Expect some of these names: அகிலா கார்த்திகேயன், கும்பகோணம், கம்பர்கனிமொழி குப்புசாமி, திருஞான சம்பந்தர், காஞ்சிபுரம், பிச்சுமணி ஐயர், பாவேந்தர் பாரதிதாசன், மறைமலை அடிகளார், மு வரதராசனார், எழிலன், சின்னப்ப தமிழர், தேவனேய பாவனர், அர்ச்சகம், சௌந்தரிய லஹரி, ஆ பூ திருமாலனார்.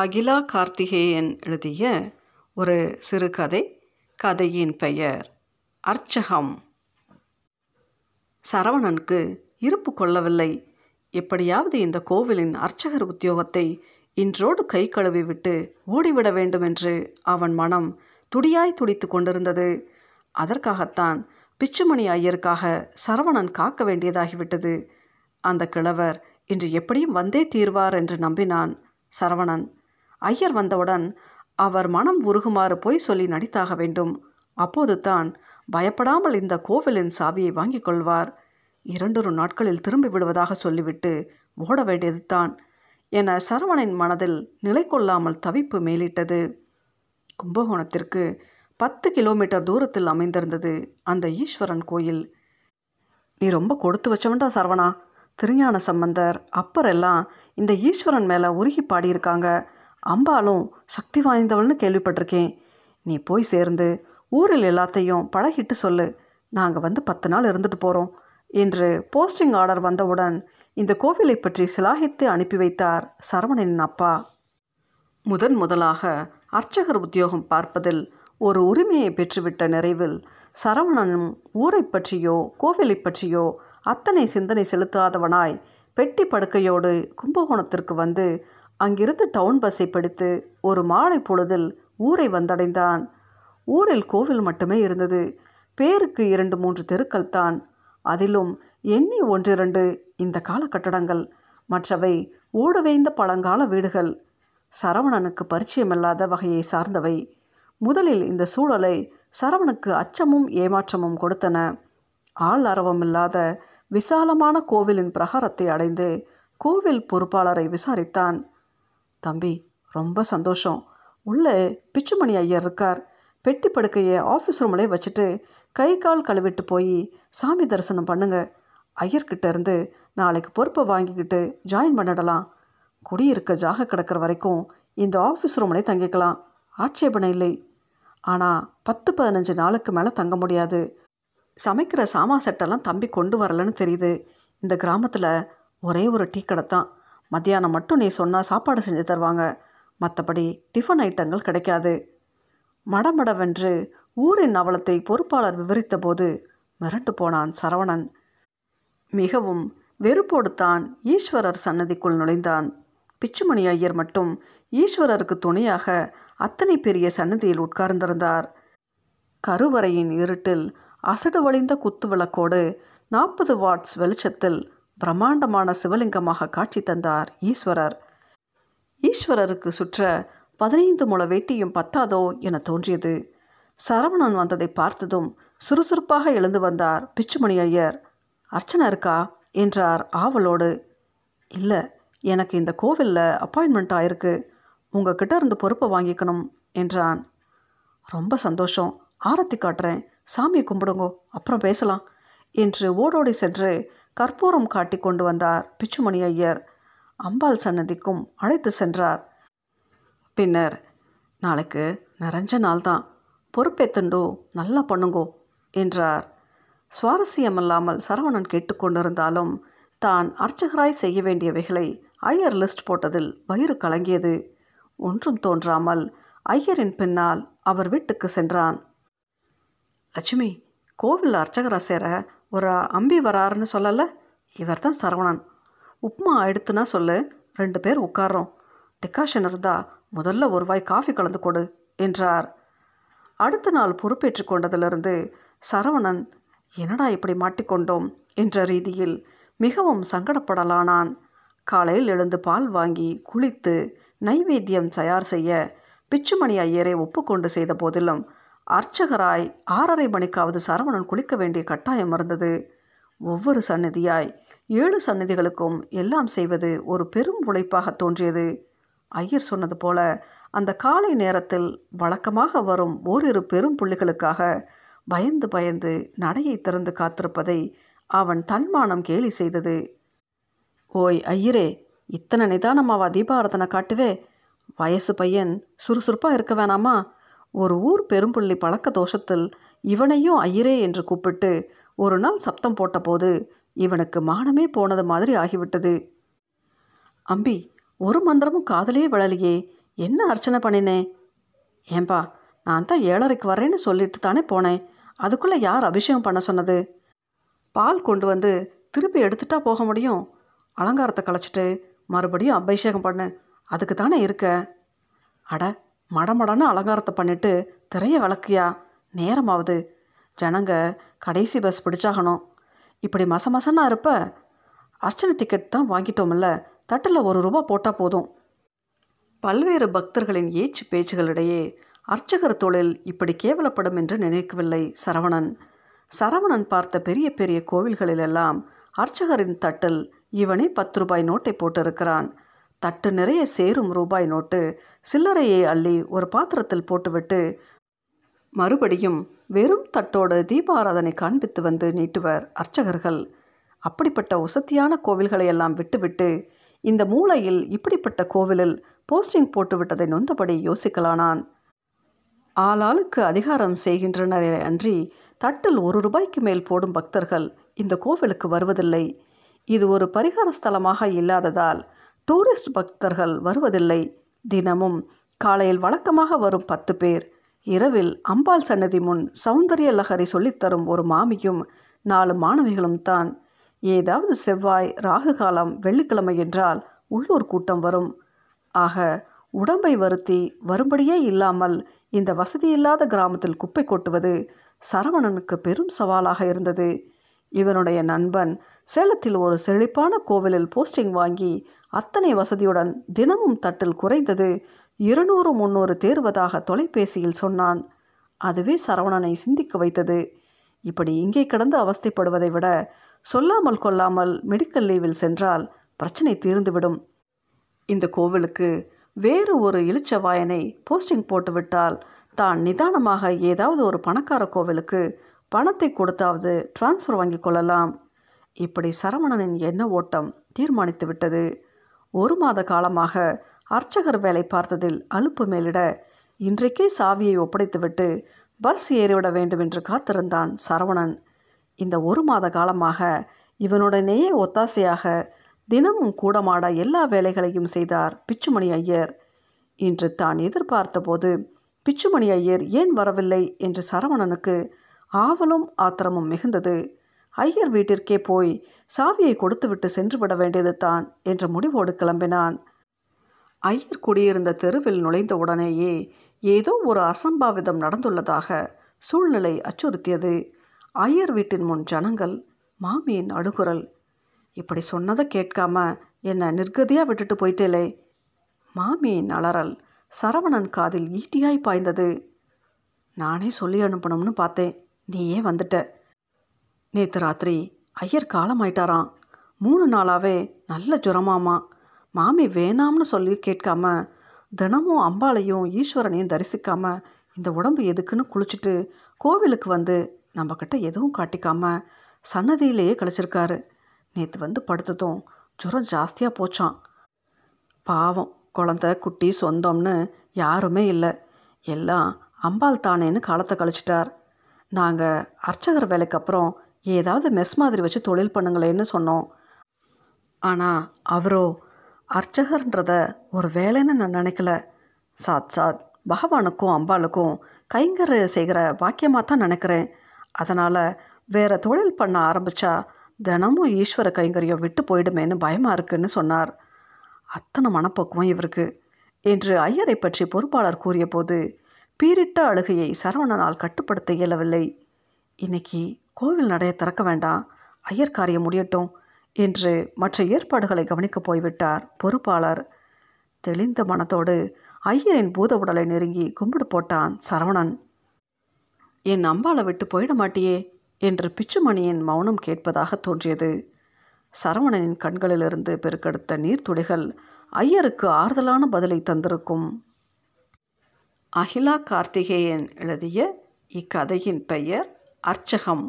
அகிலா கார்த்திகேயன் எழுதிய ஒரு சிறுகதை. கதையின் பெயர் அர்ச்சகம். சரவணனுக்கு இருப்பு கொள்ளவில்லை. எப்படியாவது இந்த கோவிலின் அர்ச்சகர் உத்தியோகத்தை இன்றோடு கை கழுவி விட்டு ஓடிவிட வேண்டுமென்று அவன் மனம் துடியாய் துடித்து கொண்டிருந்தது. அதற்காகத்தான் பிச்சுமணி ஐயருக்காக சரவணன் காக்க வேண்டியதாகிவிட்டது. அந்த கிழவர் இன்று எப்படியும் வந்தே தீர்வார் என்று நம்பினான் சரவணன். ஐயர் வந்தவுடன் அவர் மனம் உருகுமாறு போய் சொல்லி நடித்தாக வேண்டும். அப்போது தான் பயப்படாமல் இந்த கோவிலின் சாவியை வாங்கிக் கொள்வார். 2-1 நாட்களில் திரும்பி விடுவதாக சொல்லிவிட்டு ஓட வேண்டியது தான் என சரவணன் மனதில் நிலை கொள்ளாமல் தவிப்பு மேலிட்டது. கும்பகோணத்திற்கு 10 கிலோமீட்டர் தூரத்தில் அமைந்திருந்தது அந்த ஈஸ்வரன் கோயில். நீ ரொம்ப கொடுத்து வச்சவன்டா சரவணா. திருஞான சம்பந்தர் அப்பரெல்லாம் இந்த ஈஸ்வரன் மேலே உருகி பாடியிருக்காங்க. அம்பாலும் சக்தி வாய்ந்தவள்னு கேள்விப்பட்டிருக்கேன். நீ போய் சேர்ந்து ஊரில் எல்லாத்தையும் பழகிட்டு சொல்லு. நாங்கள் வந்து 10 நாள் இருந்துட்டு போகிறோம் என்று போஸ்டிங் ஆர்டர் வந்தவுடன் இந்த கோவிலை பற்றி சிலாகித்து அனுப்பி வைத்தார் சரவணனின் அப்பா. முதலாக அர்ச்சகர் உத்தியோகம் பார்ப்பதில் ஒரு உரிமையை பெற்றுவிட்ட நிறைவில் சரவணனும் ஊரை பற்றியோ கோவிலை பற்றியோ அத்தனை சிந்தனை செலுத்தாதவனாய் பெட்டி படுக்கையோடு கும்பகோணத்திற்கு வந்து அங்கிருந்து டவுன் பஸ்ஸை பிடித்து ஒரு மாலை பொழுதில் ஊரை வந்தடைந்தான். ஊரில் கோவில் மட்டுமே இருந்தது. பேருக்கு 2-3 தெருக்கள் தான். அதிலும் எண்ணி 1-2 இந்த கால கட்டடங்கள், மற்றவை ஓடுவேய்ந்த பழங்கால வீடுகள், சரவணனுக்கு பரிச்சயமில்லாத வகையை சார்ந்தவை. முதலில் இந்த சூழலை சரவணனுக்கு அச்சமும் ஏமாற்றமும் கொடுத்தன. ஆள் அரவமில்லாத விசாலமான கோவிலின் பிரகாரத்தை அடைந்து கோவில் பொறுப்பாளரை விசாரித்தான். தம்பி, ரொம்ப சந்தோஷம். உள்ளே பிச்சுமணி ஐயர் இருக்கார். பெட்டி படுக்கையை ஆஃபீஸ் ரூம்லே வச்சுட்டு கை கால் கழுவிட்டு போய் சாமி தரிசனம் பண்ணுங்க. ஐயர்கிட்ட இருந்து நாளைக்கு பொறுப்பை வாங்கிக்கிட்டு ஜாயின் பண்ணிடலாம். குடியிருக்க ஜாக கிடக்கிற வரைக்கும் இந்த ஆஃபீஸ் ரூம்லே தங்கிக்கலாம். ஆட்சேபனை இல்லை. ஆனால் 10-15 நாளுக்கு மேலே தங்க முடியாது. சமைக்கிற சாமா செட்டெல்லாம் தம்பி கொண்டு வரலன்னு தெரியுது. இந்த கிராமத்தில் ஒரே ஒரு டீ கடை தான். மத்தியானம் மட்டும் நீ சொன்னால் சாப்பாடு செஞ்சு தருவாங்க. மற்றபடி டிஃபன் ஐட்டங்கள் கிடைக்காது. மடமடவென்று ஊரின் அவலத்தை பொறுப்பாளர் விவரித்த போது மிரண்டு போனான் சரவணன். மிகவும் வெறுப்போடு தான் ஈஸ்வரர் சன்னதிக்குள் நுழைந்தான். பிச்சுமணி ஐயர் மட்டும் ஈஸ்வரருக்கு துணையாக அத்தனை பெரிய சன்னதியில் உட்கார்ந்திருந்தார். கருவறையின் இருட்டில் அசடு வழிந்த குத்து விளக்கோடு 40 வாட்ஸ் வெளிச்சத்தில் பிரம்மாண்டமான சிவலிங்கமாக காட்சி தந்தார் ஈஸ்வரர். ஈஸ்வரருக்கு சுற்ற 15 முழ வேட்டியும் பத்தாதோ என தோன்றியது. சரவணன் வந்ததை பார்த்ததும் சுறுசுறுப்பாக எழுந்து வந்தார் பிச்சுமணி ஐயர். அர்ச்சனை இருக்கா என்றார் ஆவலோடு. இல்லை, எனக்கு இந்த கோவிலில் அப்பாயின்மெண்ட் ஆயிருக்கு. உங்ககிட்ட இருந்து பொறுப்பை வாங்கிக்கணும் என்றான். ரொம்ப சந்தோஷம். ஆரத்தி காட்டுறேன். சாமியை கும்பிடுங்கோ, அப்புறம் பேசலாம் என்று ஓடோடி சென்று கற்பூரம் காட்டி கொண்டு வந்தார் பிச்சுமணி ஐயர். அம்பாள் சன்னதிக்கும் அழைத்து சென்றார். பின்னர், நாளைக்கு நிறைஞ்ச நாள் தான், பொறுப்பேத்துண்டோ நல்லா பண்ணுங்கோ என்றார். சுவாரஸ்யமில்லாமல் சரவணன் கேட்டுக்கொண்டிருந்தாலும் தான் அர்ச்சகராய் செய்ய வேண்டியவைகளை ஐயர் லிஸ்ட் போட்டதில் வயிறு கலங்கியது. ஒன்றும் தோன்றாமல் ஐயரின் பின்னால் அவர் வீட்டுக்கு சென்றான். லட்சுமி, கோவில் அர்ச்சகரா சேர ஒரு அம்பி வராருன்னு சொல்லலை? இவர் தான் சரவணன். உப்புமா எடுத்துனா சொல்லு, 2 பேர் உட்கார்றோம். டிகாஷன் இருந்தால் முதல்ல ஒரு வாய் காஃபி கலந்து கொடு என்றார். அடுத்த நாள் பொறுப்பேற்று கொண்டதிலிருந்து சரவணன் என்னடா இப்படி மாட்டிக்கொண்டோம் என்ற ரீதியில் மிகவும் சங்கடப்படலானான். காலையில் எழுந்து பால் வாங்கி குளித்து நைவேத்தியம் தயார் செய்ய பிச்சுமணி ஐயரை ஒப்புக்கொண்டு செய்த போதிலும் அர்ச்சகராய் 6:30 மணிக்காவது சரவணன் குளிக்க வேண்டிய கட்டாயம் இருந்தது. ஒவ்வொரு சந்நிதியாய் 7 சந்நிதிகளுக்கும் எல்லாம் செய்வது ஒரு பெரும் உழைப்பாக தோன்றியது. ஐயர் சொன்னது போல அந்த காலை நேரத்தில் வழக்கமாக வரும் 1-2 பெரும் புள்ளிகளுக்காக பயந்து நடையை திறந்து காத்திருப்பதை அவன் தன்மானம் கேலி செய்தது. ஓய் ஐயரே, இத்தனை நிதானமாவா தீபாரதனை காட்டுவே? வயசு பையன், சுறுசுறுப்பாக இருக்க வேணாமா? ஒரு ஊர் பெரும்புள்ளி பழக்க தோஷத்தில் இவனையும் ஐயரே என்று கூப்பிட்டு ஒரு நாள் சப்தம் போட்டபோது இவனுக்கு மானமே போனது மாதிரி ஆகிவிட்டது. அம்பி, ஒரு மந்திரமும் காதலே விழலியே, என்ன அர்ச்சனை பண்ணினேன்? ஏன்பா, நான் தான் 7:30க்கு வரேன்னு சொல்லிட்டு தானே போனேன். அதுக்குள்ளே யார் அபிஷேகம் பண்ண சொன்னது? பால் கொண்டு வந்து திருப்பி எடுத்துட்டா போக முடியும். அலங்காரத்தை கலைச்சிட்டு மறுபடியும் அபிஷேகம் பண்ணு, அதுக்கு தானே இருக்க. அட மடமடன்னு அலங்காரத்தை பண்ணிவிட்டு திரைய விளக்கியா? நேரமாவது, ஜனங்க கடைசி பஸ் பிடிச்சாகணும். இப்படி மச மசன்னா இருப்ப. அர்ச்சனை டிக்கெட் தான் வாங்கிட்டோம்ல, தட்டில் ₹1 போட்டால் போதும். பல்வேறு பக்தர்களின் ஏச்சு பேச்சுகளிடையே அர்ச்சகர் தொழில் இப்படி கேவலப்படும் என்று நினைக்கவில்லை சரவணன். சரவணன் பார்த்த பெரிய பெரிய கோவில்களிலெல்லாம் அர்ச்சகரின் தட்டில் இவனே ₹10 நோட்டை போட்டிருக்கிறான். தட்டு நிறைய சேரும் ரூபாய் நோட்டு சில்லறையை அள்ளி ஒரு பாத்திரத்தில் போட்டுவிட்டு மறுபடியும் வெறும் தட்டோடு தீபாராதனை காண்பித்து வந்து நீட்டுவர் அர்ச்சகர்கள். அப்படிப்பட்ட உசத்தியான கோவில்களையெல்லாம் விட்டுவிட்டு இந்த மூலையில் இப்படிப்பட்ட கோவிலில் போஸ்டிங் போட்டுவிட்டதை நொந்தபடி யோசிக்கலானான். ஆளாளுக்கு அதிகாரம் செய்கின்றனர் அன்றி தட்டில் ₹1 மேல் போடும் பக்தர்கள் இந்த கோவிலுக்கு வருவதில்லை. இது ஒரு பரிகார ஸ்தலமாக இல்லாததால் டூரிஸ்ட் பக்தர்கள் வருவதில்லை. தினமும் காலையில் வழக்கமாக வரும் 10 பேர், இரவில் அம்பாள் சன்னதி முன் சௌந்தரிய லஹரி சொல்லித்தரும் ஒரு மாமியும் 4 மாணவிகளும் தான். ஏதாவது செவ்வாய் ராகு காலம் வெள்ளிக்கிழமை என்றால் உள்ளூர் கூட்டம் வரும். ஆக உடம்பை வருத்தி வரும்படியே இல்லாமல் இந்த வசதியில்லாத கிராமத்தில் குப்பை கொட்டுவது சரவணனுக்கு பெரும் சவாலாக இருந்தது. இவனுடைய நண்பன் சேலத்தில் ஒரு செழிப்பான கோவிலில் போஸ்டிங் வாங்கி அத்தனை வசதியுடன் தினமும் தட்டில் குறைந்தது 200-300 தேர்வதாக தொலைபேசியில் சொன்னான். அதுவே சரவணனை சிந்திக்க வைத்தது. இப்படி இங்கே கிடந்து அவஸ்தைப்படுவதை விட சொல்லாமல் கொள்ளாமல் மெடிக்கல் லீவில் சென்றால் பிரச்சனை தீர்ந்துவிடும். இந்த கோவிலுக்கு வேறு ஒரு இளிச்சவாயனை போஸ்டிங் போட்டுவிட்டால் தான் நிதானமாக ஏதாவது ஒரு பணக்கார கோவிலுக்கு பணத்தை கொடுத்தாவது டிரான்ஸ்ஃபர் வாங்கி கொள்ளலாம். இப்படி சரவணனின் எண்ண ஓட்டம் தீர்மானித்து விட்டது. 1 மாத காலமாக அர்ச்சகர் வேலை பார்த்ததில் அலுப்பு மேலிட இன்றைக்கே சாவியை ஒப்படைத்துவிட்டு பஸ் ஏறிவிட வேண்டும் என்று காத்திருந்தான் சரவணன். இந்த 1 மாத காலமாக இவனுடனேயே ஒத்தாசையாக தினமும் கூடமாட எல்லா வேலைகளையும் செய்தார் பிச்சுமணி ஐயர். இன்று தான் எதிர்பார்த்த போது பிச்சுமணி ஐயர் ஏன் வரவில்லை என்று சரவணனுக்கு ஆவலும் ஆத்திரமும் மிகுந்தது. ஐயர் வீட்டிற்கே போய் சாவியை கொடுத்துவிட்டு சென்று விட வேண்டியது தான் என்ற முடிவோடு கிளம்பினான். ஐயர் குடியிருந்த தெருவில் நுழைந்த உடனேயே ஏதோ ஒரு அசம்பாவிதம் நடந்துள்ளதாக சூழ்நிலை அச்சுறுத்தியது. ஐயர் வீட்டின் முன் ஜனங்கள், மாமியின் அழுகுரல். இப்படி சொன்னதை கேட்காம என்னை நிர்கதியாக விட்டுட்டு போயிட்டேலே. மாமியின் அலறல் சரவணன் காதில் ஈட்டியாய் பாய்ந்தது. நானே சொல்லி அனுப்பணும்னு பார்த்தேன், நீயே வந்துட்ட. நேற்று ராத்திரி ஐயர் காலமாயிட்டாராம். 3 நாளாகவே நல்ல ஜுரமாமா. மாமி வேணாம்னு சொல்லி கேட்காம தினமும் அம்பாளையும் ஈஸ்வரனையும் தரிசிக்காமல் இந்த உடம்பு எதுக்குன்னு குளிச்சுட்டு கோவிலுக்கு வந்து நம்மக்கிட்ட எதுவும் காட்டிக்காமல் சன்னதியிலேயே கழிச்சிருக்காரு. நேற்று வந்து படுத்ததும் ஜுரம் ஜாஸ்தியாக போச்சான். பாவம், குழந்த குட்டி சொந்தம்னு யாருமே இல்லை, எல்லாம் அம்பாள் தானேன்னு காலத்தை கழிச்சிட்டார். நாங்கள் அர்ச்சகர் வேலைக்கு அப்புறம் ஏதாவது மெஸ் மாதிரி வச்சு தொழில் பண்ணுங்களேன்னு சொன்னோம். ஆனால் அவரோ அர்ச்சகர்ன்றத ஒரு வேலைன்னு நான் நினைக்கல. சாத் சாத் பகவானுக்கும் அம்பாளுக்கும் கைங்கரை செய்கிற பாக்கியமாக தான் நினைக்கிறேன். அதனால் வேறு தொழில் பண்ண ஆரம்பித்தா தினமும் ஈஸ்வர கைங்கரியம் விட்டு போயிடுமேன்னு பயமாக இருக்குன்னு சொன்னார். அத்தனை மனப்பக்குவம் இவருக்கு என்று ஐயரை பற்றி பொறுப்பாளர் கூறிய போது பீரிட்ட அழுகையை சரவணனால் கட்டுப்படுத்த இயலவில்லை. இன்னைக்கு கோவில் நடைய திறக்க வேண்டாம், ஐயர் காரியம் முடியட்டும் என்று மற்ற ஏற்பாடுகளை கவனிக்கப் போய்விட்டார் பொறுப்பாளர். தெளிந்த மனத்தோடு ஐயரின் பூத உடலை நெருங்கி கும்பிடு போட்டான் சரவணன். என் அம்பாளை விட்டு போயிட மாட்டியே என்று பிச்சுமணியின் மௌனம் கேட்பதாக தோன்றியது. சரவணனின் கண்களிலிருந்து பெருக்கெடுத்த நீர்த்துளிகள் ஐயருக்கு ஆறுதலான பதிலை தந்திருக்கும். அகிலா கார்த்திகேயன் எழுதிய இக்கதையின் பெயர் அர்ச்சகம்.